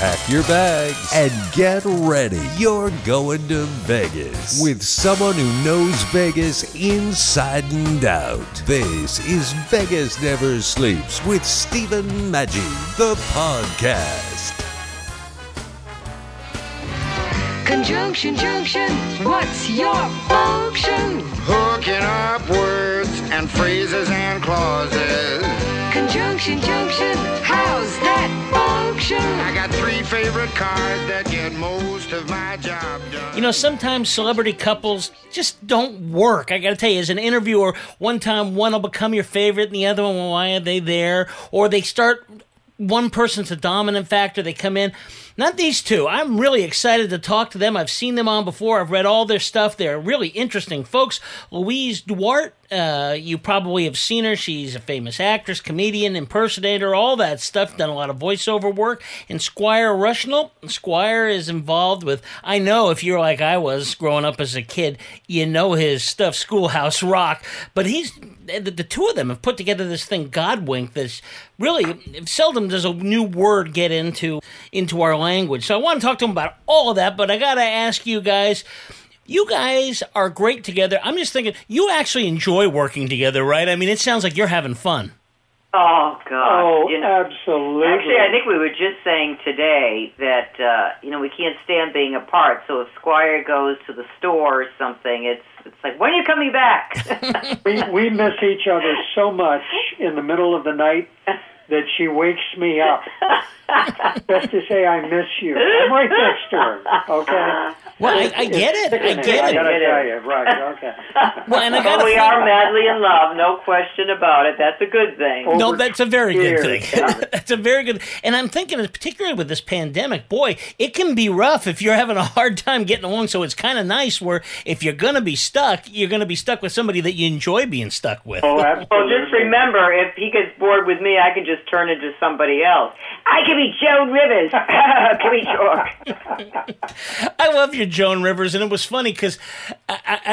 Pack your bags and get ready. You're going to Vegas with someone who knows Vegas inside and out. This is Vegas Never Sleeps with Steven Maggi, the podcast. Conjunction, junction, what's your function? Hooking up words and phrases and clauses. Conjunction, junction, how's that function? I got three favorite cars that get most of my job done. You know, sometimes celebrity couples just don't work. I gotta tell you, as an interviewer, one time one will become your favorite and the other one, well, why are they there? Or they start... One person's a dominant factor. They come in. Not these two. I'm really excited to talk to them. I've seen them on before. I've read all their stuff. They're really interesting folks. Louise Duarte, you probably have seen her. She's a famous actress, comedian, impersonator, all that stuff. Done a lot of voiceover work. And Squire Rushnall. Squire is involved with, I know if you're like I was growing up as a kid, you know his stuff, Schoolhouse Rock. But he's... The two of them have put together this thing, Godwink, that's really seldom does a new word get into our language. So I want to talk to them about all of that, but I got to ask you guys... You guys are great together. I'm just thinking, you actually enjoy working together, right? I mean, it sounds like you're having fun. Oh, God. Oh, you know, absolutely. Actually, I think we were just saying today that, you know, we can't stand being apart. So if Squire goes to the store or something, it's like, when are you coming back? we miss each other so much in the middle of the night that she wakes me up. Just to say, I miss you. I'm right next to her, okay? Well, I get it. I got to tell you. Right, okay. Well, and we are madly in love, no question about it. That's a good thing. No, that's a very good thing. That's a very good... And I'm thinking, particularly with this pandemic, boy, it can be rough if you're having a hard time getting along, so it's kind of nice where if you're going to be stuck, you're going to be stuck with somebody that you enjoy being stuck with. Oh, absolutely. Well, just remember, if he gets bored with me, I can just turn into somebody else. I can be Joan Rivers. I love you, Joan Rivers, and it was funny because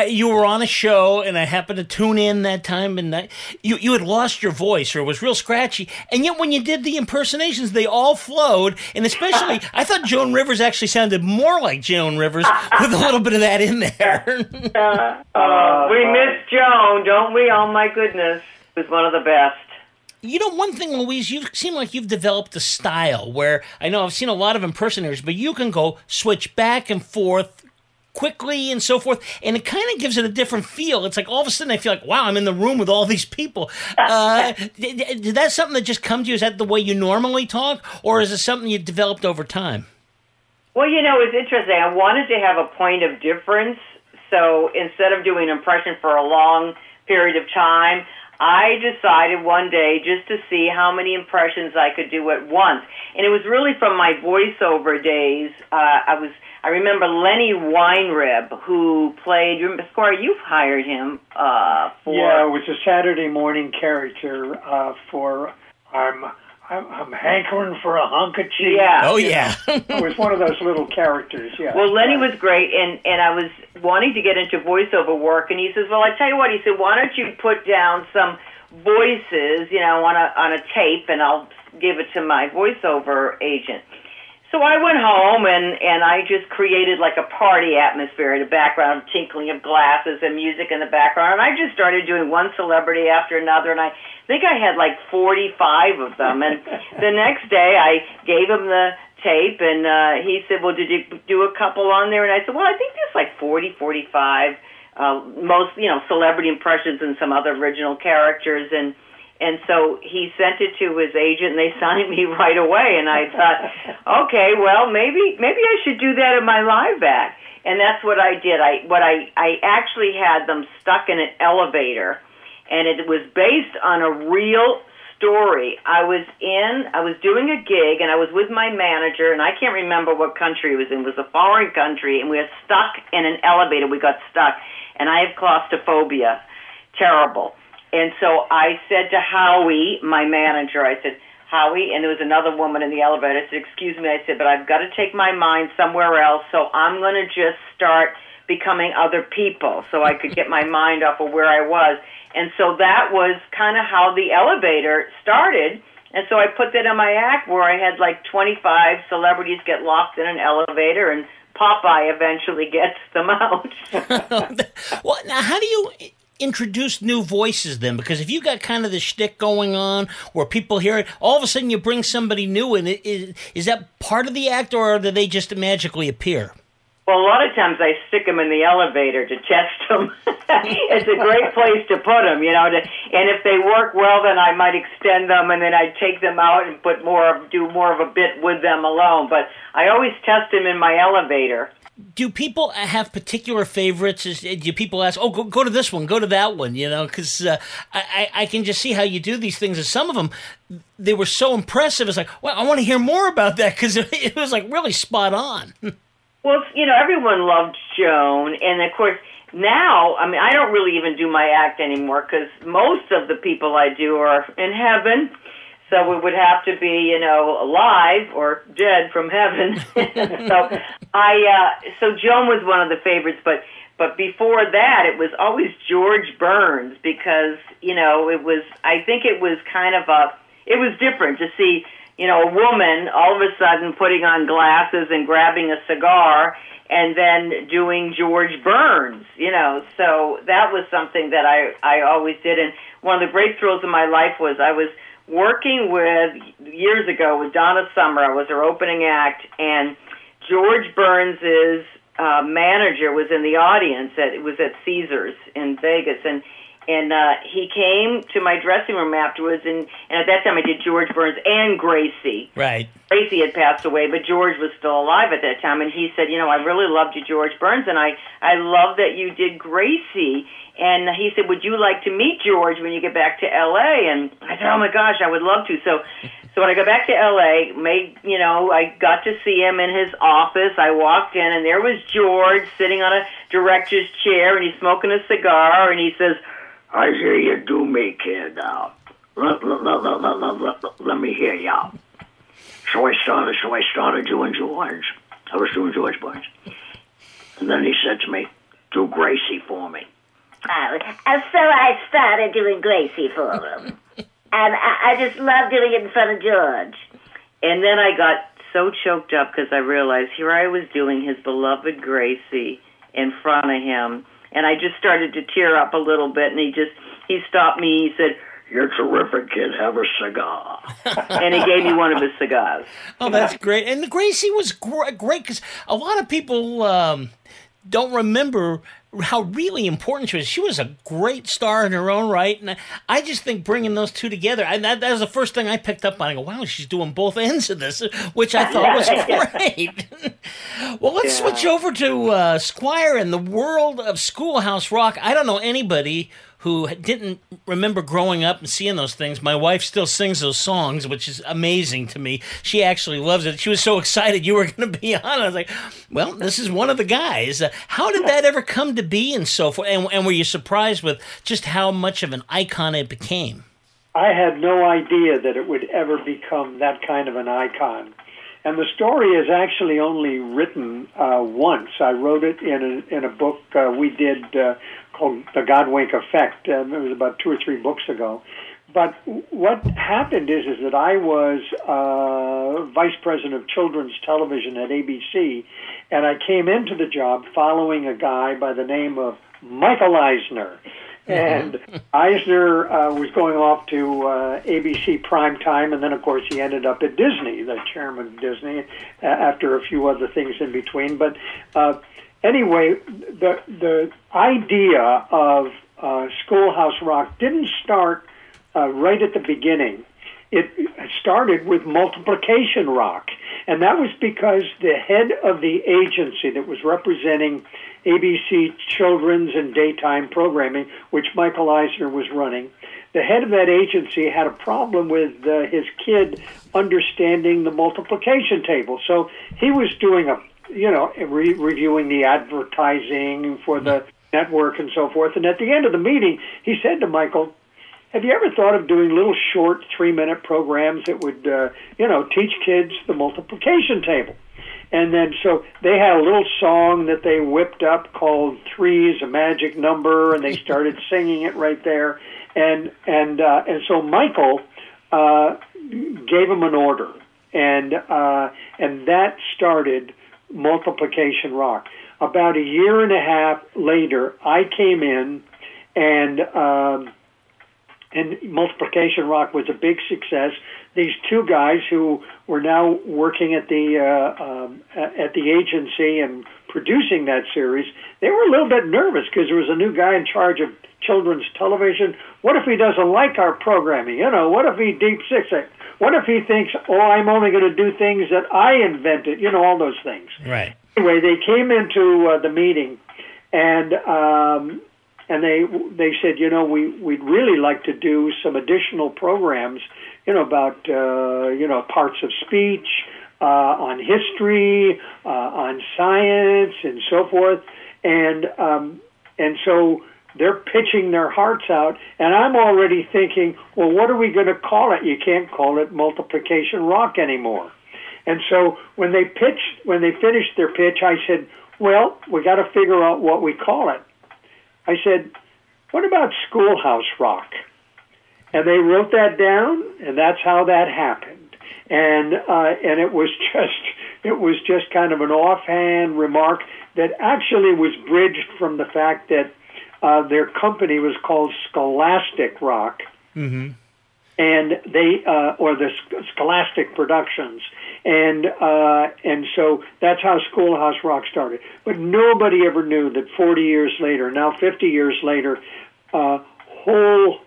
you were on a show, and I happened to tune in that time, and you had lost your voice, or it was real scratchy, and yet when you did the impersonations, they all flowed, and especially, I thought Joan Rivers actually sounded more like Joan Rivers with a little bit of that in there. We miss Joan, don't we? Oh, my goodness. She was one of the best. You know, one thing, Louise, you seem like you've developed a style where, I know I've seen a lot of impersonators, but you can go switch back and forth quickly and so forth, and it kind of gives it a different feel. It's like all of a sudden I feel like, wow, I'm in the room with all these people. Did that something that just comes to you? Is that the way you normally talk, or is it something you've developed over time? Well, you know, it's interesting. I wanted to have a point of difference, so instead of doing an impression for a long period of time, I decided one day just to see how many impressions I could do at once. And it was really from my voiceover days. I remember Lenny Weinrib, who played, Squire, you've hired him for... Yeah, it was a Saturday morning character for... I'm hankering for a hunk of cheese. Yeah. Oh, yeah. It was one of those little characters, yeah. Well, Lenny was great, and I was wanting to get into voiceover work, and he says, well, I tell you what, he said, why don't you put down some voices, you know, on a tape, and I'll give it to my voiceover agent. So I went home, and I just created like a party atmosphere in the background, tinkling of glasses and music in the background, and I just started doing one celebrity after another, and I think I had like 45 of them, and the next day I gave him the tape, and he said, well, did you do a couple on there? And I said, well, I think there's like 40, 45, most, you know, celebrity impressions and some other original characters, and so he sent it to his agent, and they signed me right away, and I thought, okay, well, maybe I should do that in my live act, and that's what I did. I actually had them stuck in an elevator. And it was based on a real story. I was doing a gig, and I was with my manager, and I can't remember what country it was in. It was a foreign country, and we were stuck in an elevator. We got stuck, and I have claustrophobia. terrible. And so I said to Howie, my manager, I said, Howie, and there was another woman in the elevator, I said, excuse me, I said, but I've got to take my mind somewhere else, so I'm going to just start becoming other people so I could get my mind off of where I was. And so that was kind of how the elevator started. And so I put that in my act where I had like 25 celebrities get locked in an elevator and Popeye eventually gets them out. Well, now how do you introduce new voices then? Because if you got kind of the shtick going on where people hear it, all of a sudden you bring somebody new in. Is that part of the act or do they just magically appear? Well, a lot of times I stick them in the elevator to test them. It's a great place to put them, you know. And if they work well, then I might extend them, and then I take them out and put do more of a bit with them alone. But I always test them in my elevator. Do people have particular favorites? Do people ask, oh, go to this one, go to that one, you know? Because I can just see how you do these things. And some of them, they were so impressive. It's like, well, I want to hear more about that because it was like really spot on. Well, you know, everyone loved Joan, and of course, now, I mean, I don't really even do my act anymore, because most of the people I do are in heaven, so it would have to be, you know, alive or dead from heaven. So Joan was one of the favorites, but before that, it was always George Burns, because, you know, it was different to see, you know, a woman all of a sudden putting on glasses and grabbing a cigar and then doing George Burns, you know. So that was something that I always did. And one of the great thrills of my life was I was working years ago with Donna Summer. I was her opening act, and George Burns' manager was in the audience. It was at Caesars in Vegas, and he came to my dressing room afterwards, and at that time I did George Burns and Gracie. Right. Gracie had passed away, but George was still alive at that time, and he said, you know, I really loved you, George Burns, and I love that you did Gracie. And he said, would you like to meet George when you get back to L.A.? And I said, oh, my gosh, I would love to. So when I got back to L.A., I got to see him in his office. I walked in, and there was George sitting on a director's chair, and he's smoking a cigar, and he says, I hear you do me, kid. Let me hear you out. So I started doing George. I was doing George Burns. And then he said to me, do Gracie for me. And so I started doing Gracie for him. And I just loved doing it in front of George. And then I got so choked up because I realized here I was doing his beloved Gracie in front of him. And I just started to tear up a little bit, and he stopped me. He said, you're terrific, kid. Have a cigar. And he gave me one of his cigars. Oh, that's great. And the Gracie was great because a lot of people don't remember how really important she was. She was a great star in her own right. And I just think bringing those two together, that was the first thing I picked up on. I go, wow, she's doing both ends of this, which I thought was great. Well, let's switch over to Squire and the world of Schoolhouse Rock. I don't know anybody who didn't remember growing up and seeing those things. My wife still sings those songs, which is amazing to me. She actually loves it. She was so excited you were going to be on. I was like, well, this is one of the guys. How did that ever come to be and so forth? And were you surprised with just how much of an icon it became? I had no idea that it would ever become that kind of an icon. And the story is actually only written once. I wrote it in a book we did called The Godwink Effect. It was about 2 or 3 books ago. But what happened is that I was vice president of children's television at ABC, and I came into the job following a guy by the name of Michael Eisner. And Eisner was going off to ABC primetime, and then, of course, he ended up at Disney, the chairman of Disney, after a few other things in between. But anyway, the idea of Schoolhouse Rock didn't start right at the beginning. It started with Multiplication Rock, and that was because the head of the agency that was representing ABC Children's and Daytime Programming, which Michael Eisner was running, the head of that agency had a problem with his kid understanding the multiplication table. So he was doing reviewing the advertising for the network and so forth. And at the end of the meeting, he said to Michael, have you ever thought of doing little short 3-minute programs that would, teach kids the multiplication table? And then so they had a little song that they whipped up called Three is a Magic Number, and they started singing it right there. And so Michael gave him an order, and that started Multiplication Rock. About a year and a half later, I came in, and Multiplication Rock was a big success. These two guys who were now working at the agency and producing that series, they were a little bit nervous because there was a new guy in charge of children's television. What if he doesn't like our programming? What if he deep six it? What if he thinks, I'm only going to do things that I invented? All those things. Right. Anyway, they came into the meeting, and they said, we'd really like to do some additional programs, about, parts of speech, on history, on science, and so forth. And so they're pitching their hearts out, and I'm already thinking, well, what are we going to call it? You can't call it Multiplication Rock anymore. And so when they finished their pitch, I said, well, we got to figure out what we call it. I said, what about Schoolhouse Rock? And they wrote that down, and that's how that happened. And it was just kind of an offhand remark that actually was bridged from the fact that their company was called Scholastic Rock, mm-hmm. and the Scholastic Productions. And so that's how Schoolhouse Rock started. But nobody ever knew that 40 years later, now 50 years later, whole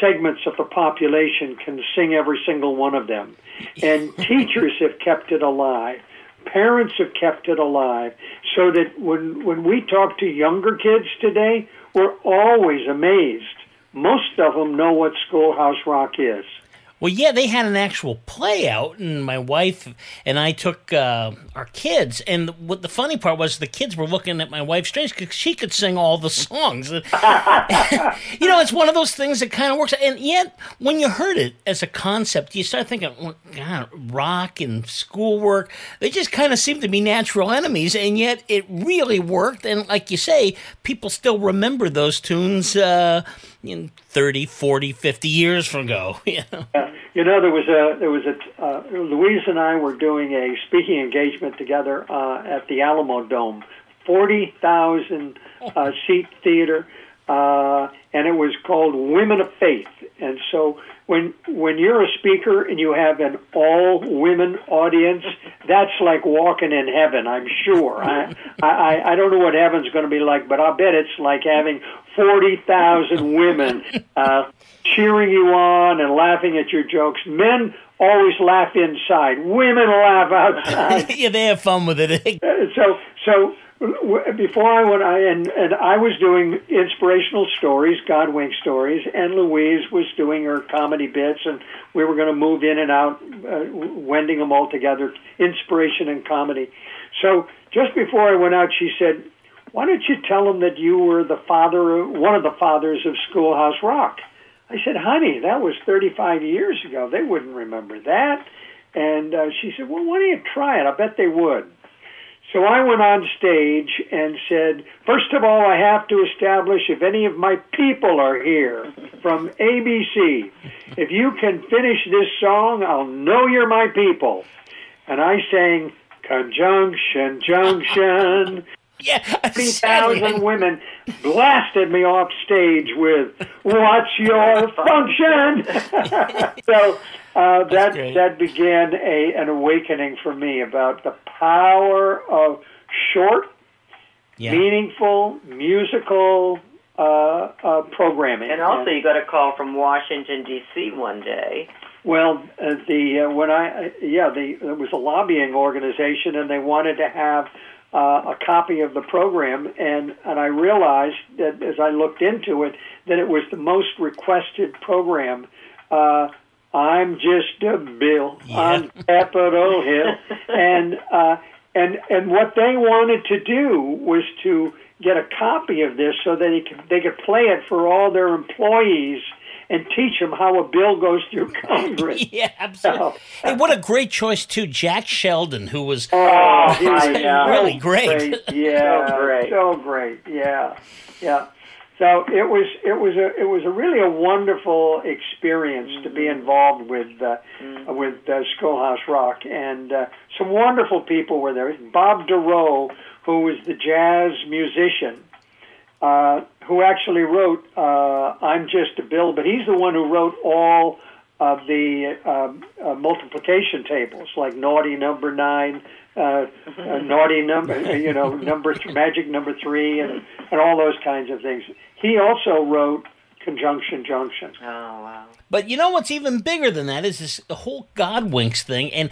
segments of the population can sing every single one of them. And teachers have kept it alive. Parents have kept it alive. So that when we talk to younger kids today, we're always amazed. Most of them know what Schoolhouse Rock is. Well, yeah, they had an actual play out, and my wife and I took our kids. And what the funny part was, the kids were looking at my wife strange because she could sing all the songs. It's one of those things that kind of works. And yet, when you heard it as a concept, you start thinking, well, God, rock and schoolwork, they just kind of seem to be natural enemies. And yet, it really worked. And like you say, people still remember those tunes 30, 40, 50 years from ago. Louise and I were doing a speaking engagement together at the Alamo Dome, 40,000 seat theater, and it was called Women of Faith. And so when you're a speaker and you have an all-women audience, that's like walking in heaven, I'm sure. I don't know what heaven's going to be like, but I'll bet it's like having 40,000 women cheering you on and laughing at your jokes. Men always laugh inside. Women laugh outside. Yeah, they have fun with it. So before I went, I was doing inspirational stories, Godwink stories, and Louise was doing her comedy bits, and we were going to move in and out, wending them all together, inspiration and comedy. So just before I went out, she said, why don't you tell them that you were one of the fathers of Schoolhouse Rock? I said, honey, that was 35 years ago. They wouldn't remember that. And she said, well, why don't you try it? I bet they would. So I went on stage and said, first of all, I have to establish if any of my people are here from ABC. If you can finish this song, I'll know you're my people. And I sang, conjunction, junction. 30,000 women blasted me off stage with, what's your function? So that began an awakening for me about the power of short, meaningful, musical programming. And also you got a call from Washington, D.C. one day. Well, there was a lobbying organization, and they wanted to have a copy of the program, and I realized that as I looked into it, that it was the most requested program. I'm just a Bill on Capitol Hill, and what they wanted to do was to get a copy of this so that they could play it for all their employees and teach them how a bill goes through Congress. Yeah, absolutely. So, and what a great choice, too, Jack Sheldon, who was really great. Yeah, so great. Yeah. So it was a really a wonderful experience to be involved with Schoolhouse Rock, and some wonderful people were there. Bob Dorough, who was the jazz musician, who actually wrote "I'm Just a Bill," but he's the one who wrote all of the multiplication tables, like naughty number 9. Naughty number, magic number 3, and all those kinds of things. He also wrote Conjunction Junction. Oh, wow. But you know what's even bigger than that is this whole Godwinks thing. And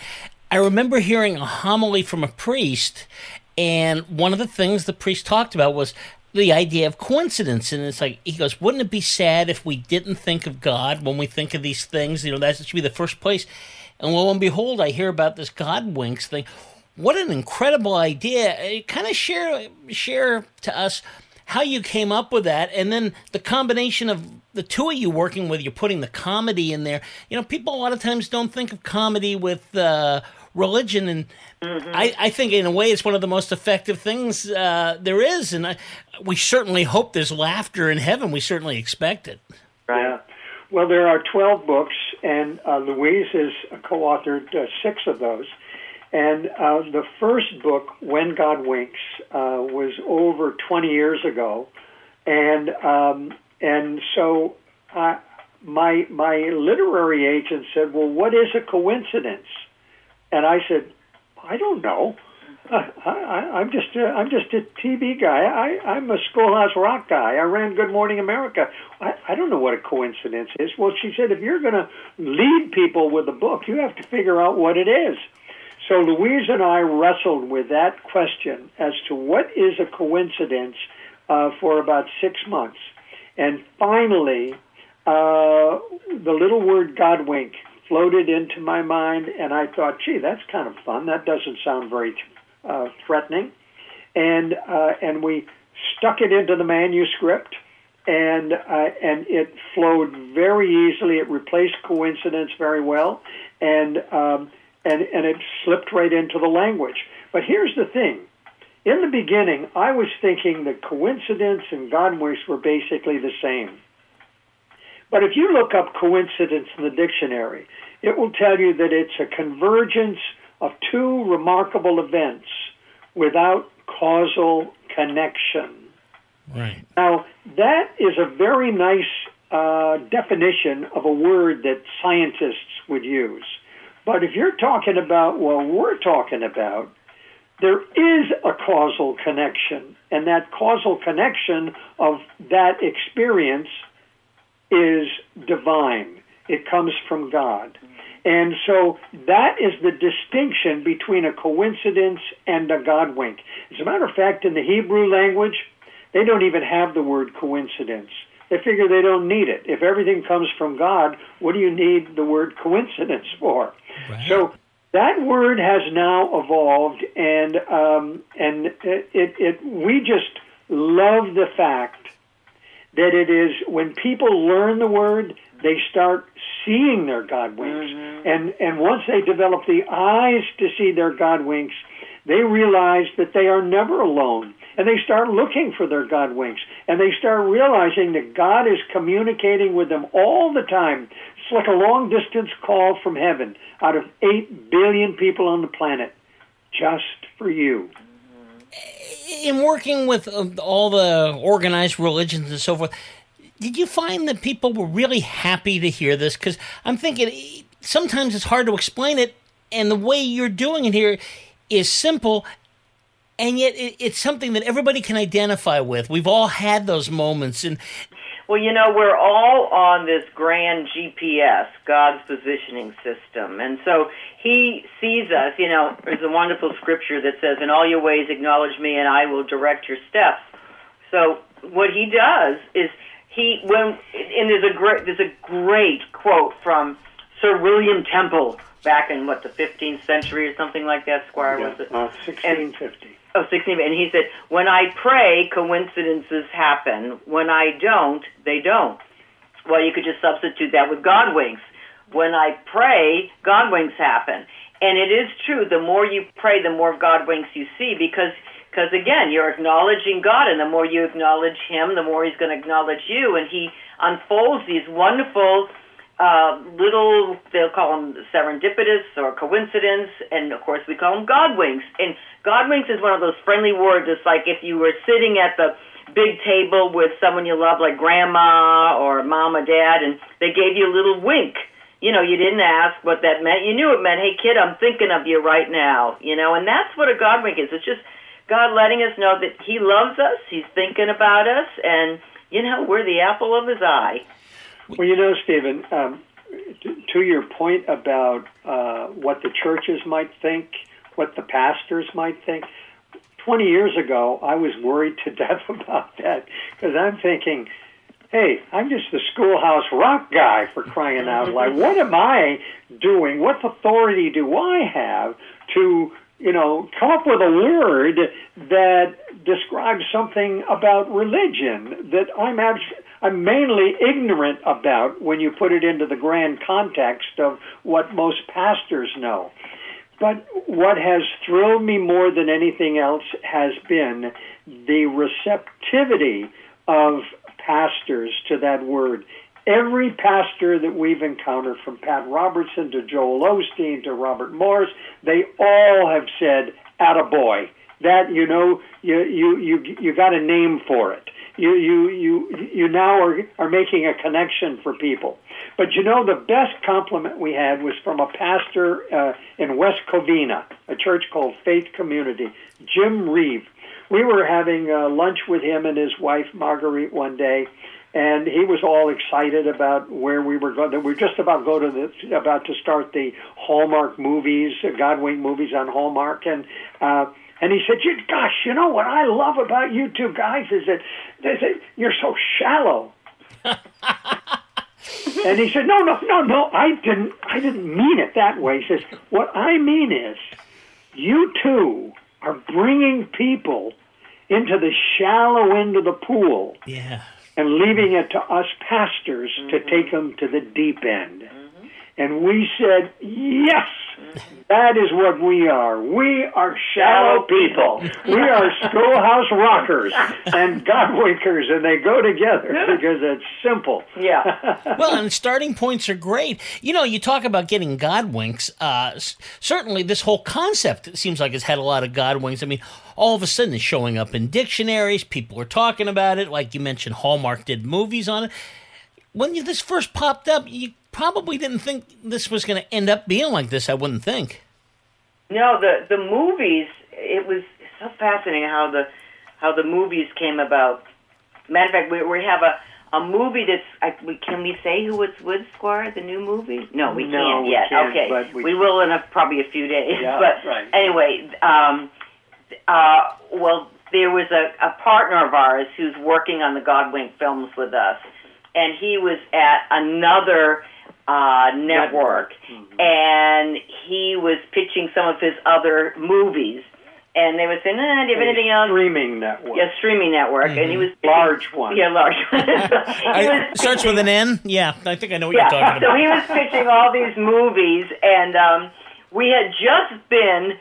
I remember hearing a homily from a priest, and one of the things the priest talked about was the idea of coincidence. And it's like, he goes, wouldn't it be sad if we didn't think of God when we think of these things? That should be the first place. And lo and behold, I hear about this Godwinks thing. What an incredible idea. Kind of share to us how you came up with that, and then the combination of the two of you working with, you're putting the comedy in there. People a lot of times don't think of comedy with religion, and I think in a way it's one of the most effective things there is, and we certainly hope there's laughter in heaven. We certainly expect it. Right. Yeah. Well, there are 12 books, and Louise has co-authored 6 of those. And the first book, When God Winks, was over 20 years ago, and so my literary agent said, "Well, what is a coincidence?" And I said, "I don't know. I'm just a TV guy. I'm a Schoolhouse Rock guy. I ran Good Morning America. I don't know what a coincidence is." Well, she said, "If you're going to lead people with a book, you have to figure out what it is." So Louise and I wrestled with that question as to what is a coincidence for about 6 months. And finally, the little word Godwink floated into my mind, and I thought, gee, that's kind of fun. That doesn't sound very threatening. And we stuck it into the manuscript, and it flowed very easily. It replaced coincidence very well, and it slipped right into the language. But here's the thing. In the beginning, I was thinking that coincidence and Godwinks were basically the same. But if you look up coincidence in the dictionary, it will tell you that it's a convergence of two remarkable events without causal connection. Right. Now, that is a very nice definition of a word that scientists would use. But if you're talking about what we're talking about, there is a causal connection, and that causal connection of that experience is divine. It comes from God. And so that is the distinction between a coincidence and a Godwink. As a matter of fact, in the Hebrew language, they don't even have the word coincidence. They figure they don't need it. If everything comes from God, what do you need the word coincidence for? Right. So that word has now evolved, and we just love the fact that it is, when people learn the word, they start seeing their Godwinks. Mm-hmm. And once they develop the eyes to see their Godwinks, they realize that they are never alone. And they start looking for their Godwinks, and they start realizing that God is communicating with them all the time. It's like a long-distance call from heaven out of 8 billion people on the planet, just for you. In working with all the organized religions and so forth, did you find that people were really happy to hear this? Because I'm thinking sometimes it's hard to explain it, and the way you're doing it here is simple. And yet it's something that everybody can identify with. We've all had those moments. And well, we're all on this grand GPS, God's positioning system. And so he sees us. There's a wonderful scripture that says, "In all your ways acknowledge me, and I will direct your steps." So what he does is there's a great quote from Sir William Temple back in, the 15th century or something like that, Squire? Was it? 1650. of 16, and he said, when I pray, coincidences happen. When I don't, they don't. Well, you could just substitute that with Godwinks. When I pray, Godwinks happen. And it is true, the more you pray, the more Godwinks you see, because again, you're acknowledging God, and the more you acknowledge him, the more he's going to acknowledge you, and he unfolds these wonderful little, they'll call them serendipitous or coincidence, and of course we call them Godwinks. And Godwinks is one of those friendly words. It's like if you were sitting at the big table with someone you love, like grandma or mom or dad, and they gave you a little wink. You know, you didn't ask what that meant. You knew it meant, hey, kid, I'm thinking of you right now, you know, and that's what a Godwink is. It's just God letting us know that he loves us, he's thinking about us, and, you know, we're the apple of his eye. Well, you know, Stephen, to your point about what the churches might think, what the pastors might think, 20 years ago, I was worried to death about that, because I'm thinking, hey, I'm just the Schoolhouse Rock guy, for crying out loud. What am I doing? What authority do I have to, you know, come up with a word that describes something about religion that I'm mainly ignorant about when you put it into the grand context of what most pastors know? But what has thrilled me more than anything else has been the receptivity of pastors to that word. Every pastor that we've encountered, from Pat Robertson to Joel Osteen to Robert Morris, they all have said, attaboy. That, you know, you got a name for it. You now are making a connection for people. But you know, the best compliment we had was from a pastor in West Covina, a church called Faith Community, Jim Reeve. We were having lunch with him and his wife, Marguerite, one day, and he was all excited about where we were going. We were just about to start the Hallmark movies, Godwink movies on Hallmark, and he said, gosh, you know what I love about you two guys is that you're so shallow. And he said, no, I didn't mean it that way. He says, what I mean is, you two are bringing people into the shallow end of the pool, yeah, and leaving it to us pastors, mm-hmm, to take them to the deep end. Mm-hmm. And we said, yes, mm-hmm, that is what we are. We are shallow people. We are Schoolhouse Rockers and God Winkers, and they go together because it's simple. Yeah. Well, and starting points are great. You know, you talk about getting God Winks. Certainly, this whole concept, it seems like, has had a lot of God Winks. I mean, all of a sudden, it's showing up in dictionaries. People are talking about it. Like you mentioned, Hallmark did movies on it. When this first popped up, you probably didn't think this was going to end up being like this, I wouldn't think. No, the movies, it was so fascinating how the movies came about. Matter of fact, we have a movie that's, can we say who it's with, Squire, the new movie? No, we can't yet. Can't, okay, but we will in probably a few days. Yeah, but right. Anyway, well, there was a partner of ours who's working on the Godwink films with us, and he was at another network, mm-hmm, and he was pitching some of his other movies, and they were saying, do you have anything else? Streaming network. Yeah, streaming network. Mm-hmm. And he was pitching, large one. Yeah, large one. Starts with an N? Yeah, I think I know what you're talking about. So he was pitching all these movies, and we had just been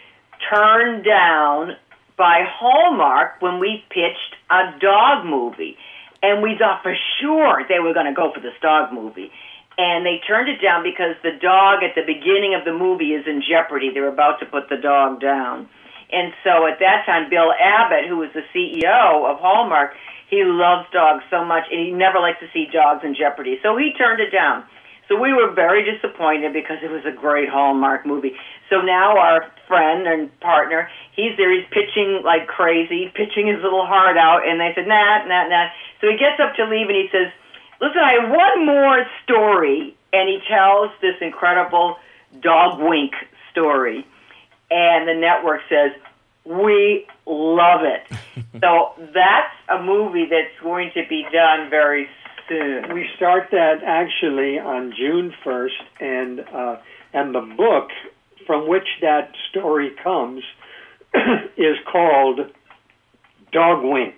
turned down by Hallmark when we pitched a dog movie. And we thought for sure they were going to go for this dog movie. And they turned it down because the dog at the beginning of the movie is in jeopardy. They're about to put the dog down. And so at that time, Bill Abbott, who was the CEO of Hallmark, he loves dogs so much, and he never likes to see dogs in jeopardy. So he turned it down. So we were very disappointed because it was a great Hallmark movie. So now our friend and partner, he's there, he's pitching like crazy, pitching his little heart out, and they said, nah. So he gets up to leave, and he says, listen, I have one more story, and he tells this incredible Godwink story, and the network says, we love it. So that's a movie that's going to be done very soon. We start that actually on June 1st, and the book from which that story comes is called Dogwinks.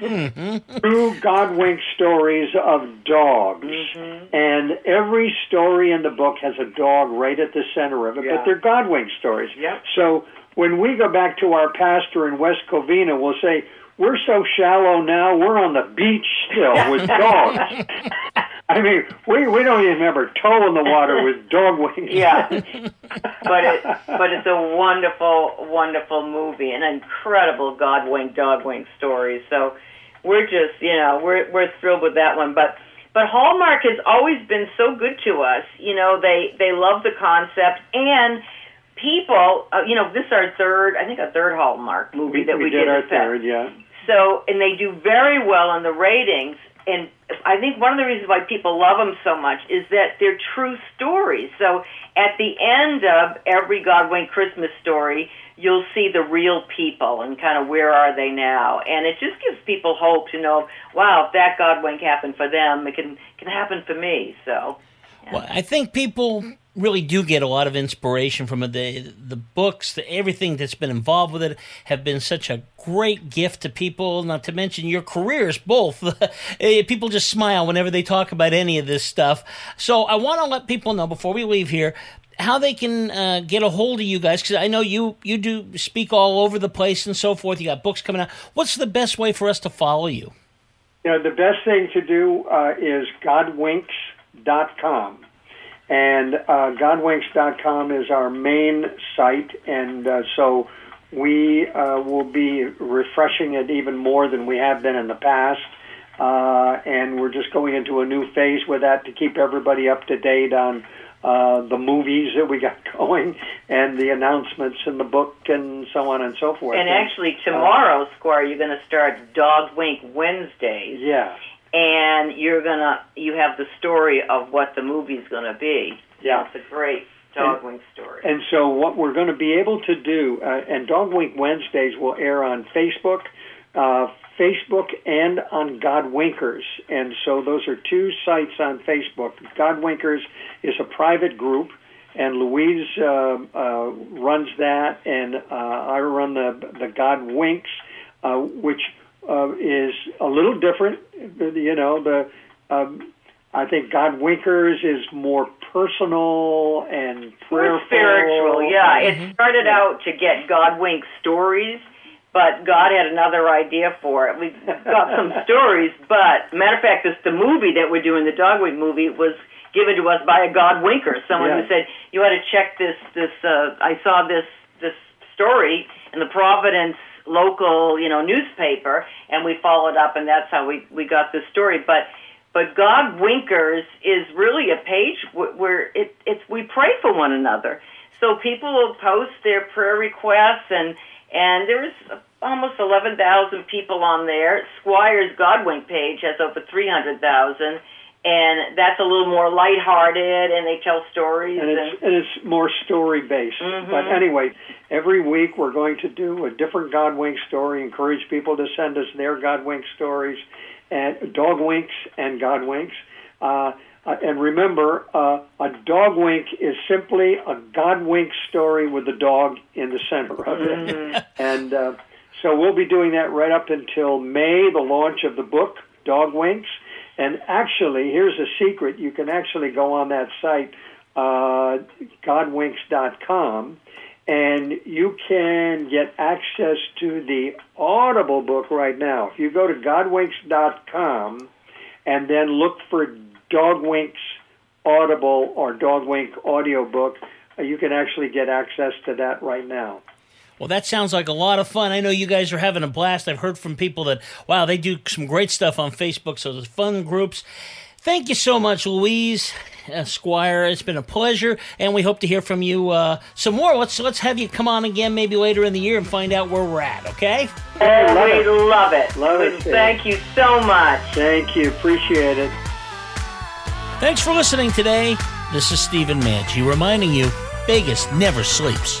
Mm-hmm. True Godwink stories of dogs. Mm-hmm. And every story in the book has a dog right at the center of it, yeah. But they're Godwink stories. Yep. So when we go back to our pastor in West Covina, we'll say, we're so shallow now, we're on the beach still with dogs. I mean, we don't even have our toe in the water with Dogwinks. Yeah. But it's a wonderful, wonderful movie, an incredible Godwink, Dogwink story. So we're just, we're thrilled with that one. But Hallmark has always been so good to us. They love the concept, and people, this is our third Hallmark movie that we did. Our third, yeah. So, and they do very well in the ratings. And I think one of the reasons why people love them so much is that they're true stories. So at the end of every Godwink Christmas story, you'll see the real people and kind of where are they now. And it just gives people hope to know, wow, if that Godwink happened for them, it can happen for me. So, yeah. Well, I think people really do get a lot of inspiration from it. The books, everything that's been involved with it have been such a great gift to people, not to mention your careers both. People just smile whenever they talk about any of this stuff. So I want to let people know before we leave here how they can get a hold of you guys, because I know you do speak all over the place and so forth. You got books coming out. What's the best way for us to follow you? The best thing to do is Godwinks.com. And Godwinks.com is our main site, and so we will be refreshing it even more than we have been in the past. And we're just going into a new phase with that to keep everybody up to date on the movies that we got going and the announcements in the book and so on and so forth. And actually tomorrow, Squire, you're going to start Dogwink Wednesdays. Yeah. And you have the story of what the movie's gonna be. Yeah, it's a great Dogwink story. And so what we're gonna be able to do, and Dogwink Wednesdays will air on Facebook and on God Winkers. And so those are two sites on Facebook. God Winkers is a private group, and Louise runs that, and I run the God Winks, which is a little different. I think God Winkers is more personal and prayerful. More spiritual, yeah. Mm-hmm. It started out to get God Wink stories, but God had another idea for it. We've got some stories, but matter of fact, the movie that we're doing, the Dogwink movie, was given to us by a God Winker, someone who said, you ought to check this, I saw this story in the Providence local, newspaper, and we followed up, and that's how we got this story. But God Winkers is really a page where it's we pray for one another. So people will post their prayer requests, and there's almost 11,000 people on there. Squire's Godwink page has over 300,000, and that's a little more lighthearted, and they tell stories. And it's more story-based. Mm-hmm. But anyway, every week we're going to do a different Godwink story, encourage people to send us their Godwink stories, and Dogwinks and Godwinks. And remember, a Dogwink is simply a Godwink story with the dog in the center of it. Mm-hmm. And so we'll be doing that right up until May, the launch of the book, Dogwinks. And actually, here's a secret. You can actually go on that site, Godwinks.com, and you can get access to the Audible book right now. If you go to Godwinks.com and then look for Dogwinks Audible or Dogwink audiobook, you can actually get access to that right now. Well, that sounds like a lot of fun. I know you guys are having a blast. I've heard from people that, wow, they do some great stuff on Facebook, so there's fun groups. Thank you so much, Louise, Squire. It's been a pleasure, and we hope to hear from you some more. Let's have you come on again maybe later in the year and find out where we're at, okay? Oh, we love it. Love it. Thank you so much. Thank you. Appreciate it. Thanks for listening today. This is Steven Maggi reminding you, Vegas never sleeps.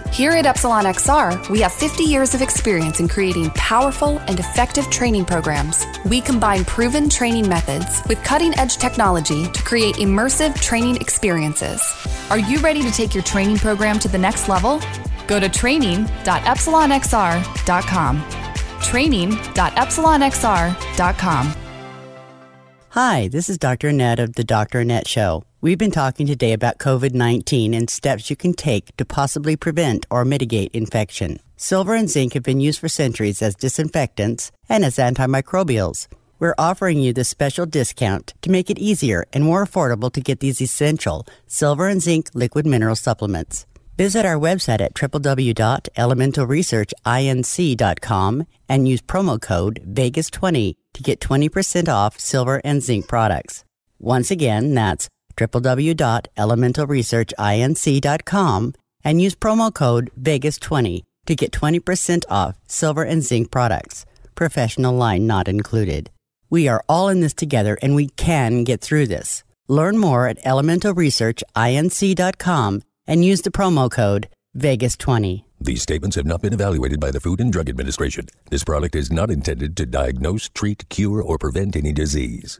Here at Epsilon XR, we have 50 years of experience in creating powerful and effective training programs. We combine proven training methods with cutting-edge technology to create immersive training experiences. Are you ready to take your training program to the next level? Go to training.epsilonxr.com. Training.epsilonxr.com. Hi, this is Dr. Annette of The Dr. Annette Show. We've been talking today about COVID-19 and steps you can take to possibly prevent or mitigate infection. Silver and zinc have been used for centuries as disinfectants and as antimicrobials. We're offering you this special discount to make it easier and more affordable to get these essential silver and zinc liquid mineral supplements. Visit our website at www.elementalresearchinc.com and use promo code VEGAS20 to get 20% off silver and zinc products. Once again, that's www.elementalresearchinc.com and use promo code VEGAS20 to get 20% off silver and zinc products, professional line not included. We are all in this together and we can get through this. Learn more at elementalresearchinc.com and use the promo code VEGAS20. These statements have not been evaluated by the Food and Drug Administration. This product is not intended to diagnose, treat, cure, or prevent any disease.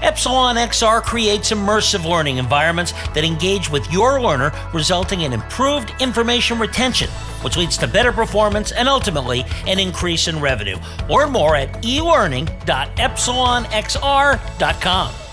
Epsilon XR creates immersive learning environments that engage with your learner, resulting in improved information retention, which leads to better performance and ultimately an increase in revenue. Learn more at elearning.epsilonxr.com.